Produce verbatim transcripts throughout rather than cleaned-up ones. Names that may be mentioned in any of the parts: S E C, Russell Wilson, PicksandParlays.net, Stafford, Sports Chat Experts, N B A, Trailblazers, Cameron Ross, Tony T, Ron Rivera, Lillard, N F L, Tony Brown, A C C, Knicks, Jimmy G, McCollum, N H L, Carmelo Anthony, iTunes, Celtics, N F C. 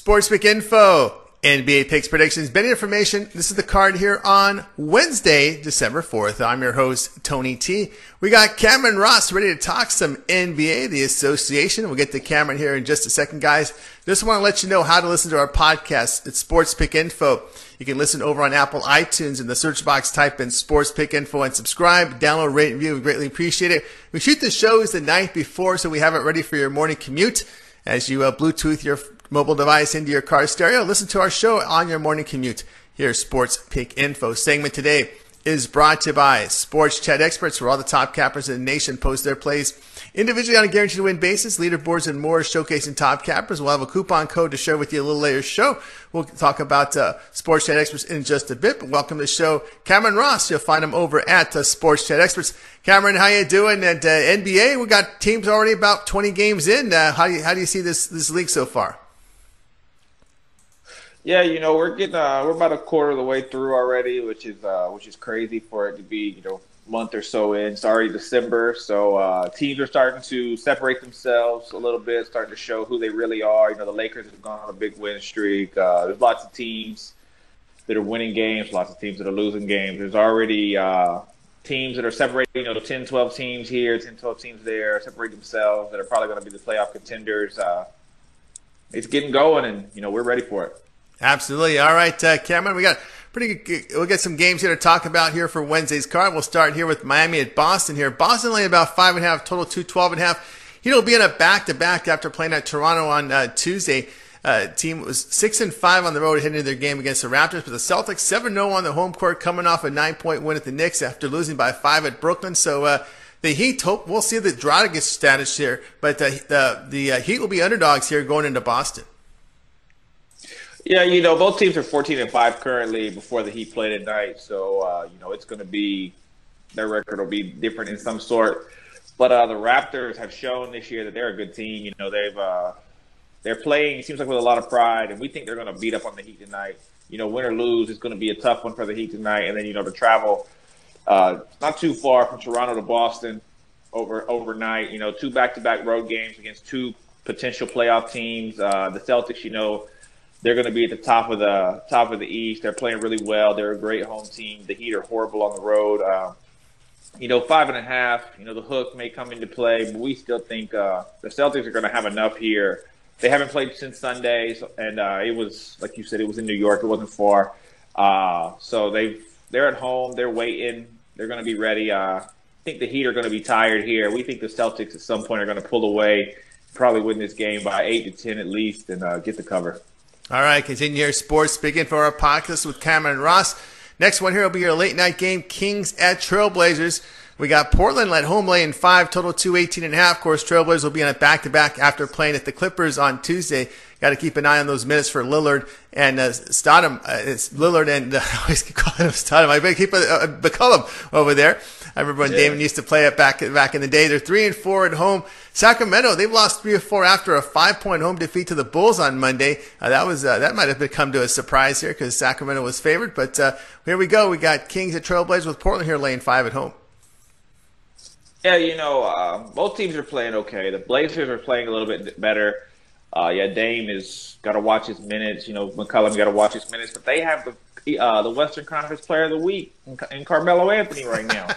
Sports Pick Info, N B A picks, predictions, betting information. This is the card here on Wednesday, December fourth. I'm your host, Tony T. We got Cameron Ross ready to talk some N B A, the association. We'll get to Cameron here in just a second, guys. Just want to let you know how to listen to our podcast. It's Sports Pick Info. You can listen over on Apple iTunes. In the search box, type in Sports Pick Info and subscribe. Download, rate, review. We greatly appreciate it. We shoot the shows the night before, so we have it ready for your morning commute as you uh, Bluetooth your mobile device into your car stereo. Listen to our show on your morning commute. Here's Sports Pick Info. Segment today is brought to you by Sports Chat Experts, where all the top cappers in the nation post their plays individually on a guaranteed to win basis. Leaderboards and more showcasing top cappers. We'll have a coupon code to share with you a little later show. We'll talk about uh, Sports Chat Experts in just a bit. But welcome to the show, Cameron Ross. You'll find him over at uh, Sports Chat Experts. Cameron, how you doing? And uh, N B A, we got teams already about twenty games in. Uh, how do you, how do you see this this league so far? Yeah, you know, we're getting uh, we're about a quarter of the way through already, which is uh, which is crazy for it to be, you know, a month or so in. It's already December, so uh, teams are starting to separate themselves a little bit, starting to show who they really are. You know, the Lakers have gone on a big win streak. Uh, there's lots of teams that are winning games, lots of teams that are losing games. There's already uh, teams that are separating, you know, the ten, twelve teams here, ten, twelve teams there, separating themselves that are probably going to be the playoff contenders. Uh, it's getting going, and, you know, we're ready for it. Absolutely. All right, uh, Cameron, we got pretty good, we'll get some games here to talk about here for Wednesday's card. We'll start here with Miami at Boston here. Boston only about five and a half, total two twelve and a half. He'll be in a back-to-back after playing at Toronto on uh, Tuesday. Uh, team was six and five on the road heading into their game against the Raptors, but the Celtics seven and oh on the home court, coming off a nine-point win at the Knicks after losing by five at Brooklyn. So, uh, The Heat, hope, we'll see the drought against status here, but the, the, the uh, Heat will be underdogs here going into Boston. Yeah, you know, both teams are fourteen and five currently before the Heat play tonight. So, uh, you know, it's going to be – their record will be different in some sort. But uh, the Raptors have shown this year that they're a good team. You know, they've, uh, they're playing, it seems like, with a lot of pride, and we think they're going to beat up on the Heat tonight. You know, win or lose, it's going to be a tough one for the Heat tonight. And then, you know, the travel uh, not too far from Toronto to Boston over overnight. You know, two back-to-back road games against two potential playoff teams. Uh, the Celtics, you know, they're going to be at the top of the top of the East. They're playing really well. They're a great home team. The Heat are horrible on the road. Um, you know, five and a half. You know, the hook may come into play, but we still think uh, the Celtics are going to have enough here. They haven't played since Sunday, so, and uh, it was, like you said, it was in New York. It wasn't far. Uh, so they they're at home. They're waiting. They're going to be ready. Uh, I think the Heat are going to be tired here. We think the Celtics at some point are going to pull away, probably win this game by eight to ten at least, and uh, get the cover. All right, continue here. Sports Pick Info for our podcast with Cameron Ross. Next one here will be your late night game, Kings at Trailblazers. We got Portland at home laying five, total two eighteen and a half. Of course, Trailblazers will be on a back-to-back after playing at the Clippers on Tuesday. Got to keep an eye on those minutes for Lillard and uh, Statham. Uh, it's Lillard and uh, I always keep calling him Statham. I better keep uh, McCollum over there. I remember when yeah. Damon used to play it back back in the day. They're three and four at home. Sacramento, they've lost three or four after a five-point home defeat to the Bulls on Monday. Uh, that was uh, that might have come to a surprise here because Sacramento was favored. But uh, here we go. We got Kings at Trailblazers with Portland here laying five at home. Yeah, you know, uh, both teams are playing okay. The Blazers are playing a little bit better. Uh, yeah, Dame has got to watch his minutes. You know, McCollum got to watch his minutes. But they have the uh, the Western Conference Player of the Week in Carmelo Anthony right now.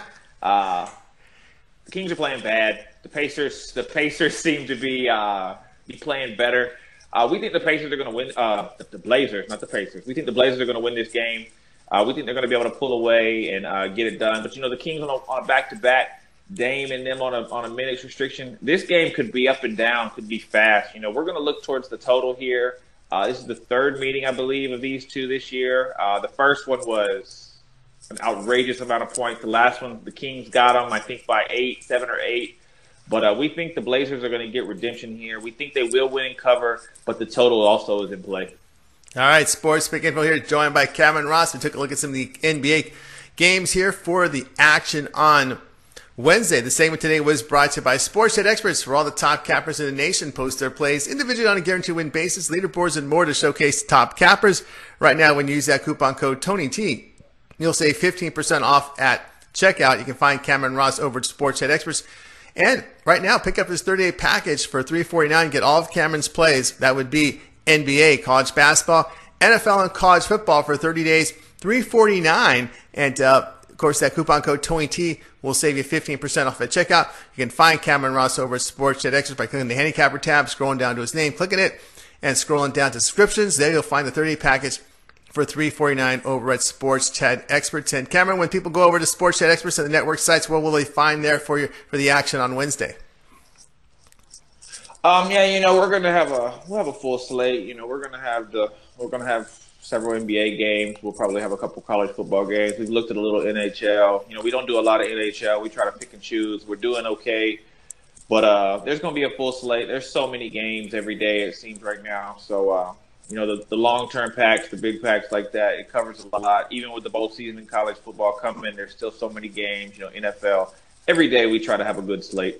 uh, the Kings are playing bad. The Pacers, the Pacers seem to be uh, be playing better. Uh, we think the Pacers are going to win. Uh, the Blazers, not the Pacers. We think the Blazers are going to win this game. Uh, we think they're going to be able to pull away and uh, get it done. But you know, the Kings on a, on a back-to-back. Dame and them on a on a minutes restriction. This game could be up and down, could be fast. You know, we're going to look towards the total here. Uh, this is the third meeting, I believe, of these two this year. Uh, the first one was an outrageous amount of points. The last one, the Kings got them, I think, by eight, seven or eight. But uh, we think the Blazers are going to get redemption here. We think they will win and cover, but the total also is in play. All right, Sports Pick Info here, joined by Cameron Ross. We took a look at some of the N B A games here for the action on Wednesday. The segment today was brought to you by Sports Chat Experts, where all the top cappers in the nation post their plays individually on a guaranteed win basis, leaderboards, and more to showcase top cappers. Right now, when you use that coupon code TONYT, you'll save fifteen percent off at checkout. You can find Cameron Ross over at Sports Chat Experts. And right now, pick up his thirty-day package for three forty-nine. Get all of Cameron's plays. That would be N B A, college basketball, N F L, and college football for thirty days, three forty-nine. And uh, of course, that coupon code Tony T will save you fifteen percent off at checkout. You can find Cameron Ross over at Sports Chat Experts by clicking the handicapper tab, scrolling down to his name, clicking it, and scrolling down to subscriptions. There you'll find the thirty-day package for three forty-nine over at Sports Chat Experts. And Cameron, when people go over to Sports Chat Experts and the network sites, what will they find there for you for the action on Wednesday? Um, yeah, you know, we're gonna have a we'll have a full slate. You know, we're gonna have the we're gonna have several N B A games. We'll probably have a couple college football games. We've looked at a little N H L. You know, we don't do a lot of N H L. We try to pick and choose. We're doing okay. But uh, there's going to be a full slate. There's so many games every day, it seems right now. So, uh, you know, the, the long-term packs, the big packs like that, it covers a lot. Even with the bowl season in college football coming, there's still so many games, you know, N F L. Every day we try to have a good slate.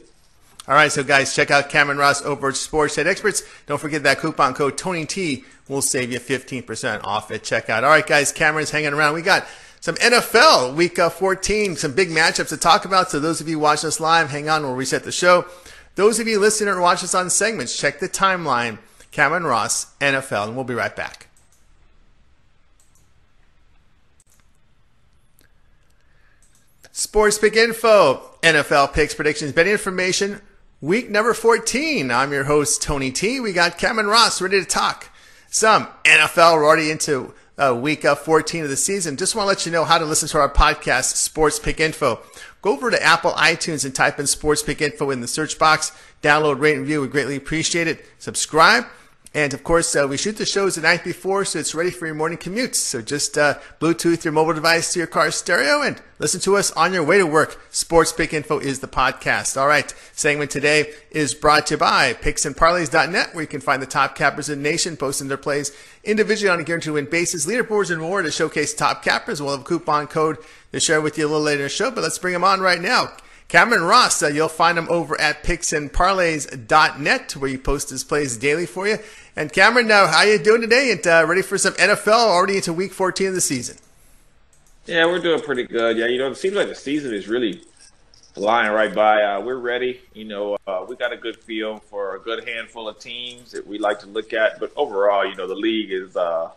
All right, so, guys, check out Cameron Ross over at Sports Chat Experts. Don't forget that coupon code Tony T will save you fifteen percent off at checkout. All right, guys, Cameron's hanging around. We got some N F L Week fourteen, some big matchups to talk about. So those of you watching us live, hang on, we'll reset the show. Those of you listening or watching us on segments, check the timeline, Cameron Ross, N F L, and we'll be right back. Sports Pick Info, N F L picks, predictions, betting information, week number fourteen. I'm your host, Tony T. We got Cameron Ross ready to talk some N F L. We're already into Uh, week uh, fourteen of the season. Just want to let you know how to listen to our podcast, Sports Pick Info. Go over to Apple iTunes and type in Sports Pick Info in the search box. Download, rate, and review. We greatly appreciate it. Subscribe. And, of course, uh, we shoot the shows the night before, so it's ready for your morning commutes. So just uh, Bluetooth your mobile device to your car stereo and listen to us on your way to work. Sports Pick Info is the podcast. All right, segment today is brought to you by Picks and Parlays dot net, where you can find the top cappers in the nation posting their plays individually on a guaranteed-to-win basis, leaderboards, and more to showcase top cappers. We'll have a coupon code to share with you a little later in the show, but let's bring them on right now. Cameron Ross, uh, you'll find him over at Picks and Parlays dot net, where he posts his plays daily for you. And Cameron, now, how are you doing today? And uh, ready for some N F L already into Week fourteen of the season? Yeah, we're doing pretty good. Yeah, you know, it seems like the season is really flying right by. Uh, we're ready. You know, uh, we got a good feel for a good handful of teams that we like to look at. But overall, you know, the league is uh,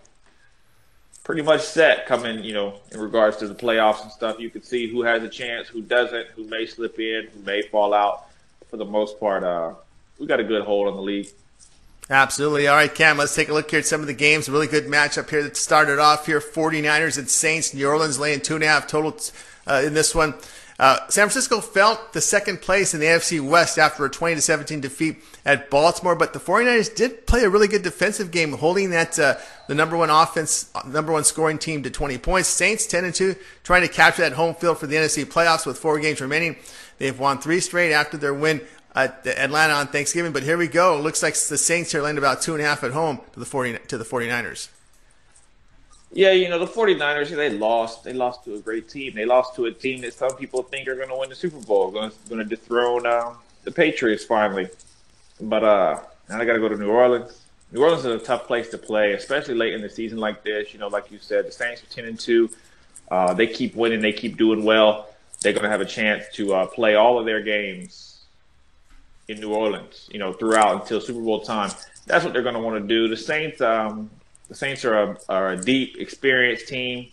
pretty much set coming, you know, in regards to the playoffs and stuff. You can see who has a chance, who doesn't, who may slip in, who may fall out. For the most part, uh, we got a good hold on the league. Absolutely. All right, Cam, let's take a look here at some of the games. Really good matchup here that started off here. forty-niners and Saints. New Orleans laying two and a half total uh, in this one. Uh, San Francisco felt the second place in the N F C West after a twenty to seventeen defeat at Baltimore, but the forty-niners did play a really good defensive game, holding that uh, the number one offense, number one scoring team to twenty points. Saints ten and two, trying to capture that home field for the N F C playoffs with four games remaining. They've won three straight after their win at Atlanta on Thanksgiving, but here we go. It looks like the Saints here land about two and a half at home to the forty to the forty-niners. Yeah, you know, the forty-niners, they lost. They lost to a great team. They lost to a team that some people think are going to win the Super Bowl, going to dethrone uh, the Patriots finally. But uh, now they got to go to New Orleans. New Orleans is a tough place to play, especially late in the season like this. You know, like you said, the Saints are ten and two. Uh, they keep winning. They keep doing well. They're going to have a chance to uh, play all of their games in New Orleans, you know, throughout until Super Bowl time. That's what they're going to want to do. The Saints um, – The Saints are a, are a deep, experienced team.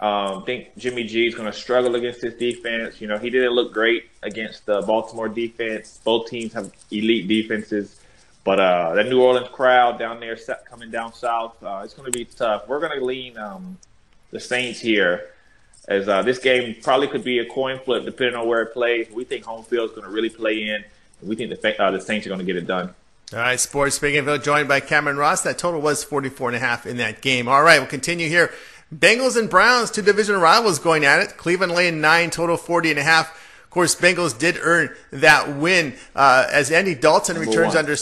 I um, think Jimmy G is going to struggle against this defense. You know, he didn't look great against the Baltimore defense. Both teams have elite defenses. But uh, that New Orleans crowd down there coming down south, uh, it's going to be tough. We're going to lean um, the Saints here, as uh, this game probably could be a coin flip depending on where it plays. We think home field is going to really play in. We think the, uh, the Saints are going to get it done. All right, Sports Pick Info joined by Cameron Ross. That total was forty-four and a half in that game. All right, we'll continue here. Bengals and Browns, two division rivals going at it. Cleveland laying nine, total forty and a half. Of course, Bengals did earn that win uh, as Andy Dalton Number returns one. under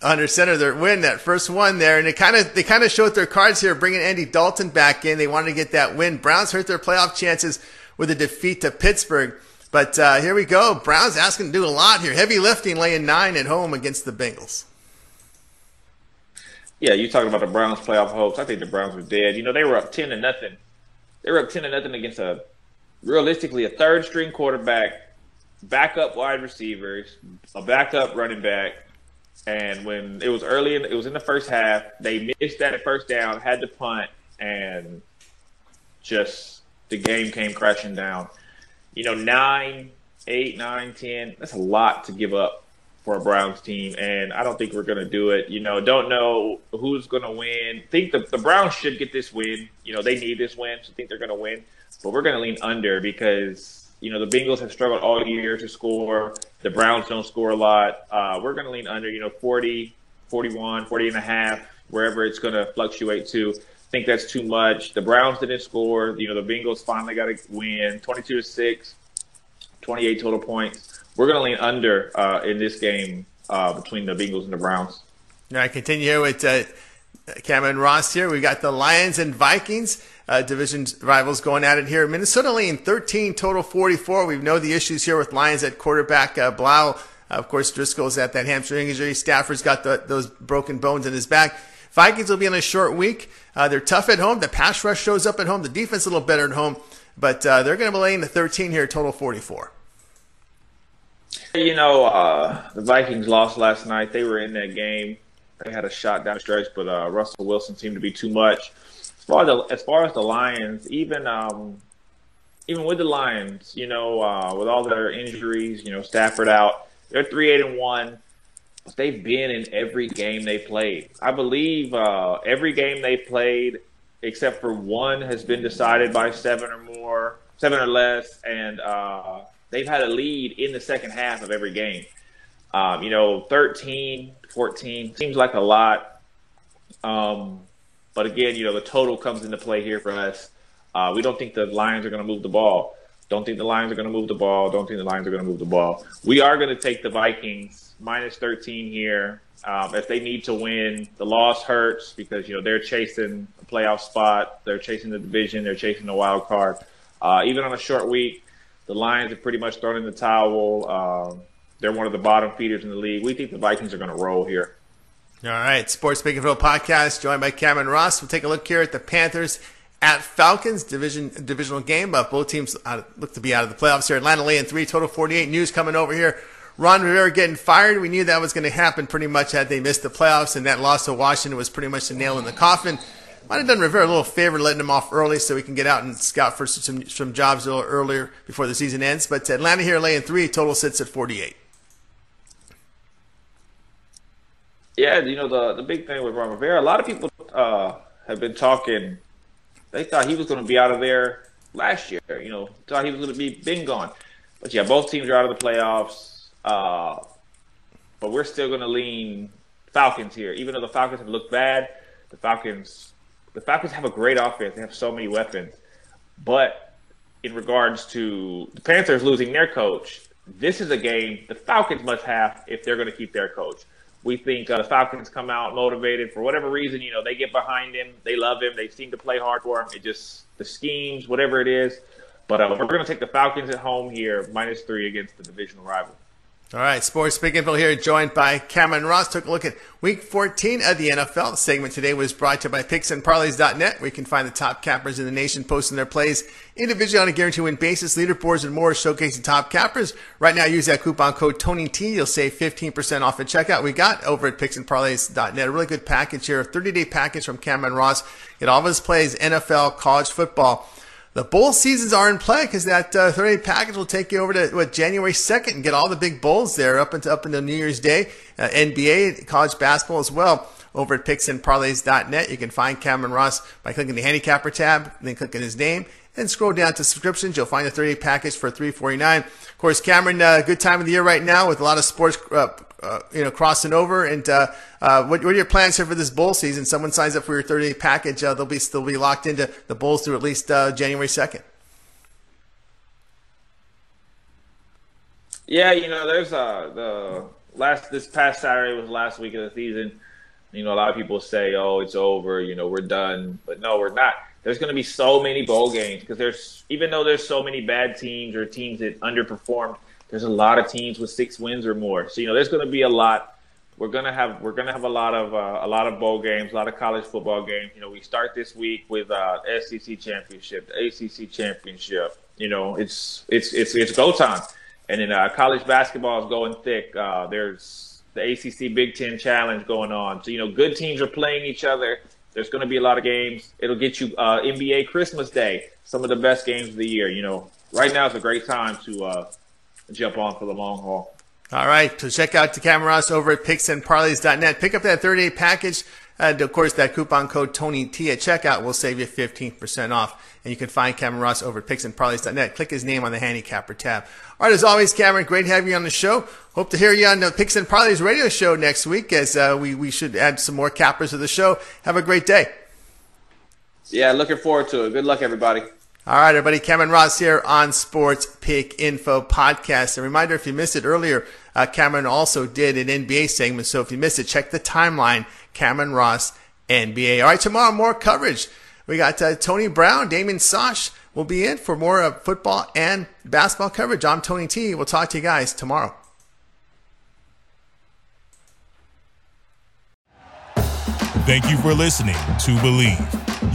under center. Their win, that first one there, and it kind of they kind of showed their cards here, bringing Andy Dalton back in. They wanted to get that win. Browns hurt their playoff chances with a defeat to Pittsburgh. But uh, here we go. Browns asking to do a lot here. Heavy lifting, laying nine at home against the Bengals. Yeah, you're talking about the Browns' playoff hopes. I think the Browns were dead. You know, they were up ten to nothing. They were up ten to nothing against a realistically a third-string quarterback, backup wide receivers, a backup running back, And when it was early, in, it was in the first half, they missed that first down, had to punt, and just the game came crashing down. You know, nine, eight, nine, ten, that's a lot to give up for a Browns team, and I don't think we're going to do it. You know, don't know who's going to win. Think the, the Browns should get this win. You know, they need this win, so I think they're going to win. But we're going to lean under because, you know, the Bengals have struggled all year to score. The Browns don't score a lot. Uh, we're going to lean under, you know, forty, forty-one, forty and a half, wherever it's going to fluctuate to. I think that's too much. The Browns didn't score. You know, the Bengals finally got a win, twenty-two to six, twenty-eight total points. We're going to lean under uh, in this game uh, between the Bengals and the Browns. All right, continue with uh, Cameron Ross here. We got the Lions and Vikings, uh, division rivals, going at it here. Minnesota lean thirteen, total forty-four. We know the issues here with Lions at quarterback. uh, Blau. Uh, of course, Driscoll's at that hamstring injury. Stafford's got the, those broken bones in his back. Vikings will be in a short week. Uh, they're tough at home. The pass rush shows up at home. The defense a little better at home. But uh, they're going to be laying the thirteen here, total forty-four. You know, uh, the Vikings lost last night. They were in that game. They had a shot down the stretch, but uh, Russell Wilson seemed to be too much. As far as the, as far as the Lions, even um, even with the Lions, you know, uh, with all their injuries, you know, Stafford out, they're three eight and one. They've been in every game they played. I believe uh, every game they played, except for one, has been decided by seven or more, seven or less, and. Uh, They've had a lead in the second half of every game. Um, you know, thirteen, fourteen seems like a lot. Um, but again, you know, the total comes into play here for us. Uh, we don't think the Lions are going to move the ball. Don't think the Lions are going to move the ball. Don't think the Lions are going to move the ball. We are going to take the Vikings minus thirteen here. Um, if they need to win, the loss hurts because, you know, they're chasing a playoff spot. They're chasing the division. They're chasing the wild card. Uh, even on a short week, the Lions have pretty much thrown in the towel. Um, they're one of the bottom feeders in the league. We think the Vikings are going to roll here. All right. Sports Pick Info podcast, joined by Cameron Ross. We'll take a look here at the Panthers at Falcons, division divisional game. Uh, both teams out, look to be out of the playoffs here. Atlanta laying three, total forty-eight. News coming over here. Ron Rivera getting fired. We knew that was going to happen pretty much had they missed the playoffs, and that loss to Washington was pretty much the nail in the coffin. Might have done Rivera a little favor letting him off early so he can get out and scout for some, some jobs a little earlier before the season ends. But Atlanta here laying three, total sits at forty-eight. Yeah, you know, the the big thing with Ron Rivera, a lot of people uh, have been talking. They thought he was going to be out of there last year. You know, thought he was going to be been gone. But, yeah, both teams are out of the playoffs. Uh, but we're still going to lean Falcons here. Even though the Falcons have looked bad, the Falcons – The Falcons have a great offense. They have so many weapons. But in regards to the Panthers losing their coach, this is a game the Falcons must have if they're going to keep their coach. We think uh, the Falcons come out motivated for whatever reason. You know, they get behind him. They love him. They seem to play hard for him. It just – the schemes, whatever it is. But uh, we're going to take the Falcons at home here, minus three against the divisional rival. All right, Sports Pick Info here, joined by Cameron Ross. Took a look at Week fourteen of the N F L. The segment today was brought to you by Picks and Parlays dot net. We can find the top cappers in the nation posting their plays individually on a guaranteed win basis, leaderboards, and more, showcasing top cappers. Right now, use that coupon code Tony T. You'll save fifteen percent off at checkout. We got over at Picks and Parlays dot net a really good package here, a thirty-day package from Cameron Ross. Get all of his plays, N F L, college football. The bowl seasons are in play because that uh, thirty-day package will take you over to what, January second and get all the big bowls there up until, up until New Year's Day, uh, N B A, college basketball as well over at Picks and Parlays dot net. You can find Cameron Ross by clicking the handicapper tab, then clicking his name, and scroll down to subscriptions. You'll find the thirty-day package for three forty-nine. Of course, Cameron, uh, good time of the year right now with a lot of sports uh, uh, you know, crossing over. And uh, uh, what, what are your plans here for this bowl season? Someone signs up for your thirty-day package, uh, they'll be still be locked into the bowls through at least uh, January second. Yeah, you know, there's uh, the last this past Saturday was last week of the season. You know, a lot of people say, oh, it's over, you know, we're done. But no, we're not. There's going to be so many bowl games because there's, even though there's so many bad teams or teams that underperformed, there's a lot of teams with six wins or more. So, you know, there's going to be a lot. We're going to have, we're going to have a lot of, uh, a lot of bowl games, a lot of college football games. You know, we start this week with uh S E C championship, the A C C championship, you know, it's, it's, it's, it's go time. And then uh, college basketball is going thick. Uh, there's, the A C C Big Ten Challenge going on. So, you know, good teams are playing each other. There's going to be a lot of games. It'll get you uh, N B A Christmas Day, some of the best games of the year. You know, right now is a great time to uh, jump on for the long haul. All right. So check out Cameron Ross over at picks and parlays dot net. Pick up that thirty-day package. And, of course, that coupon code Tony T at checkout will save you fifteen percent off. And you can find Cameron Ross over at picks and parlays dot net. Click his name on the handicapper tab. All right, as always, Cameron, great having you on the show. Hope to hear you on the Picks and Parlays radio show next week, as uh, we, we should add some more cappers to the show. Have a great day. Yeah, looking forward to it. Good luck, everybody. All right, everybody. Cameron Ross here on Sports Pick Info Podcast. A reminder, if you missed it earlier, uh, Cameron also did an N B A segment. So if you missed it, check the timeline. Cameron Ross, N B A. All right, tomorrow, more coverage. We got uh, Tony Brown, Damon Sosh will be in for more uh, football and basketball coverage. I'm Tony T. We'll talk to you guys tomorrow. Thank you for listening to Believe.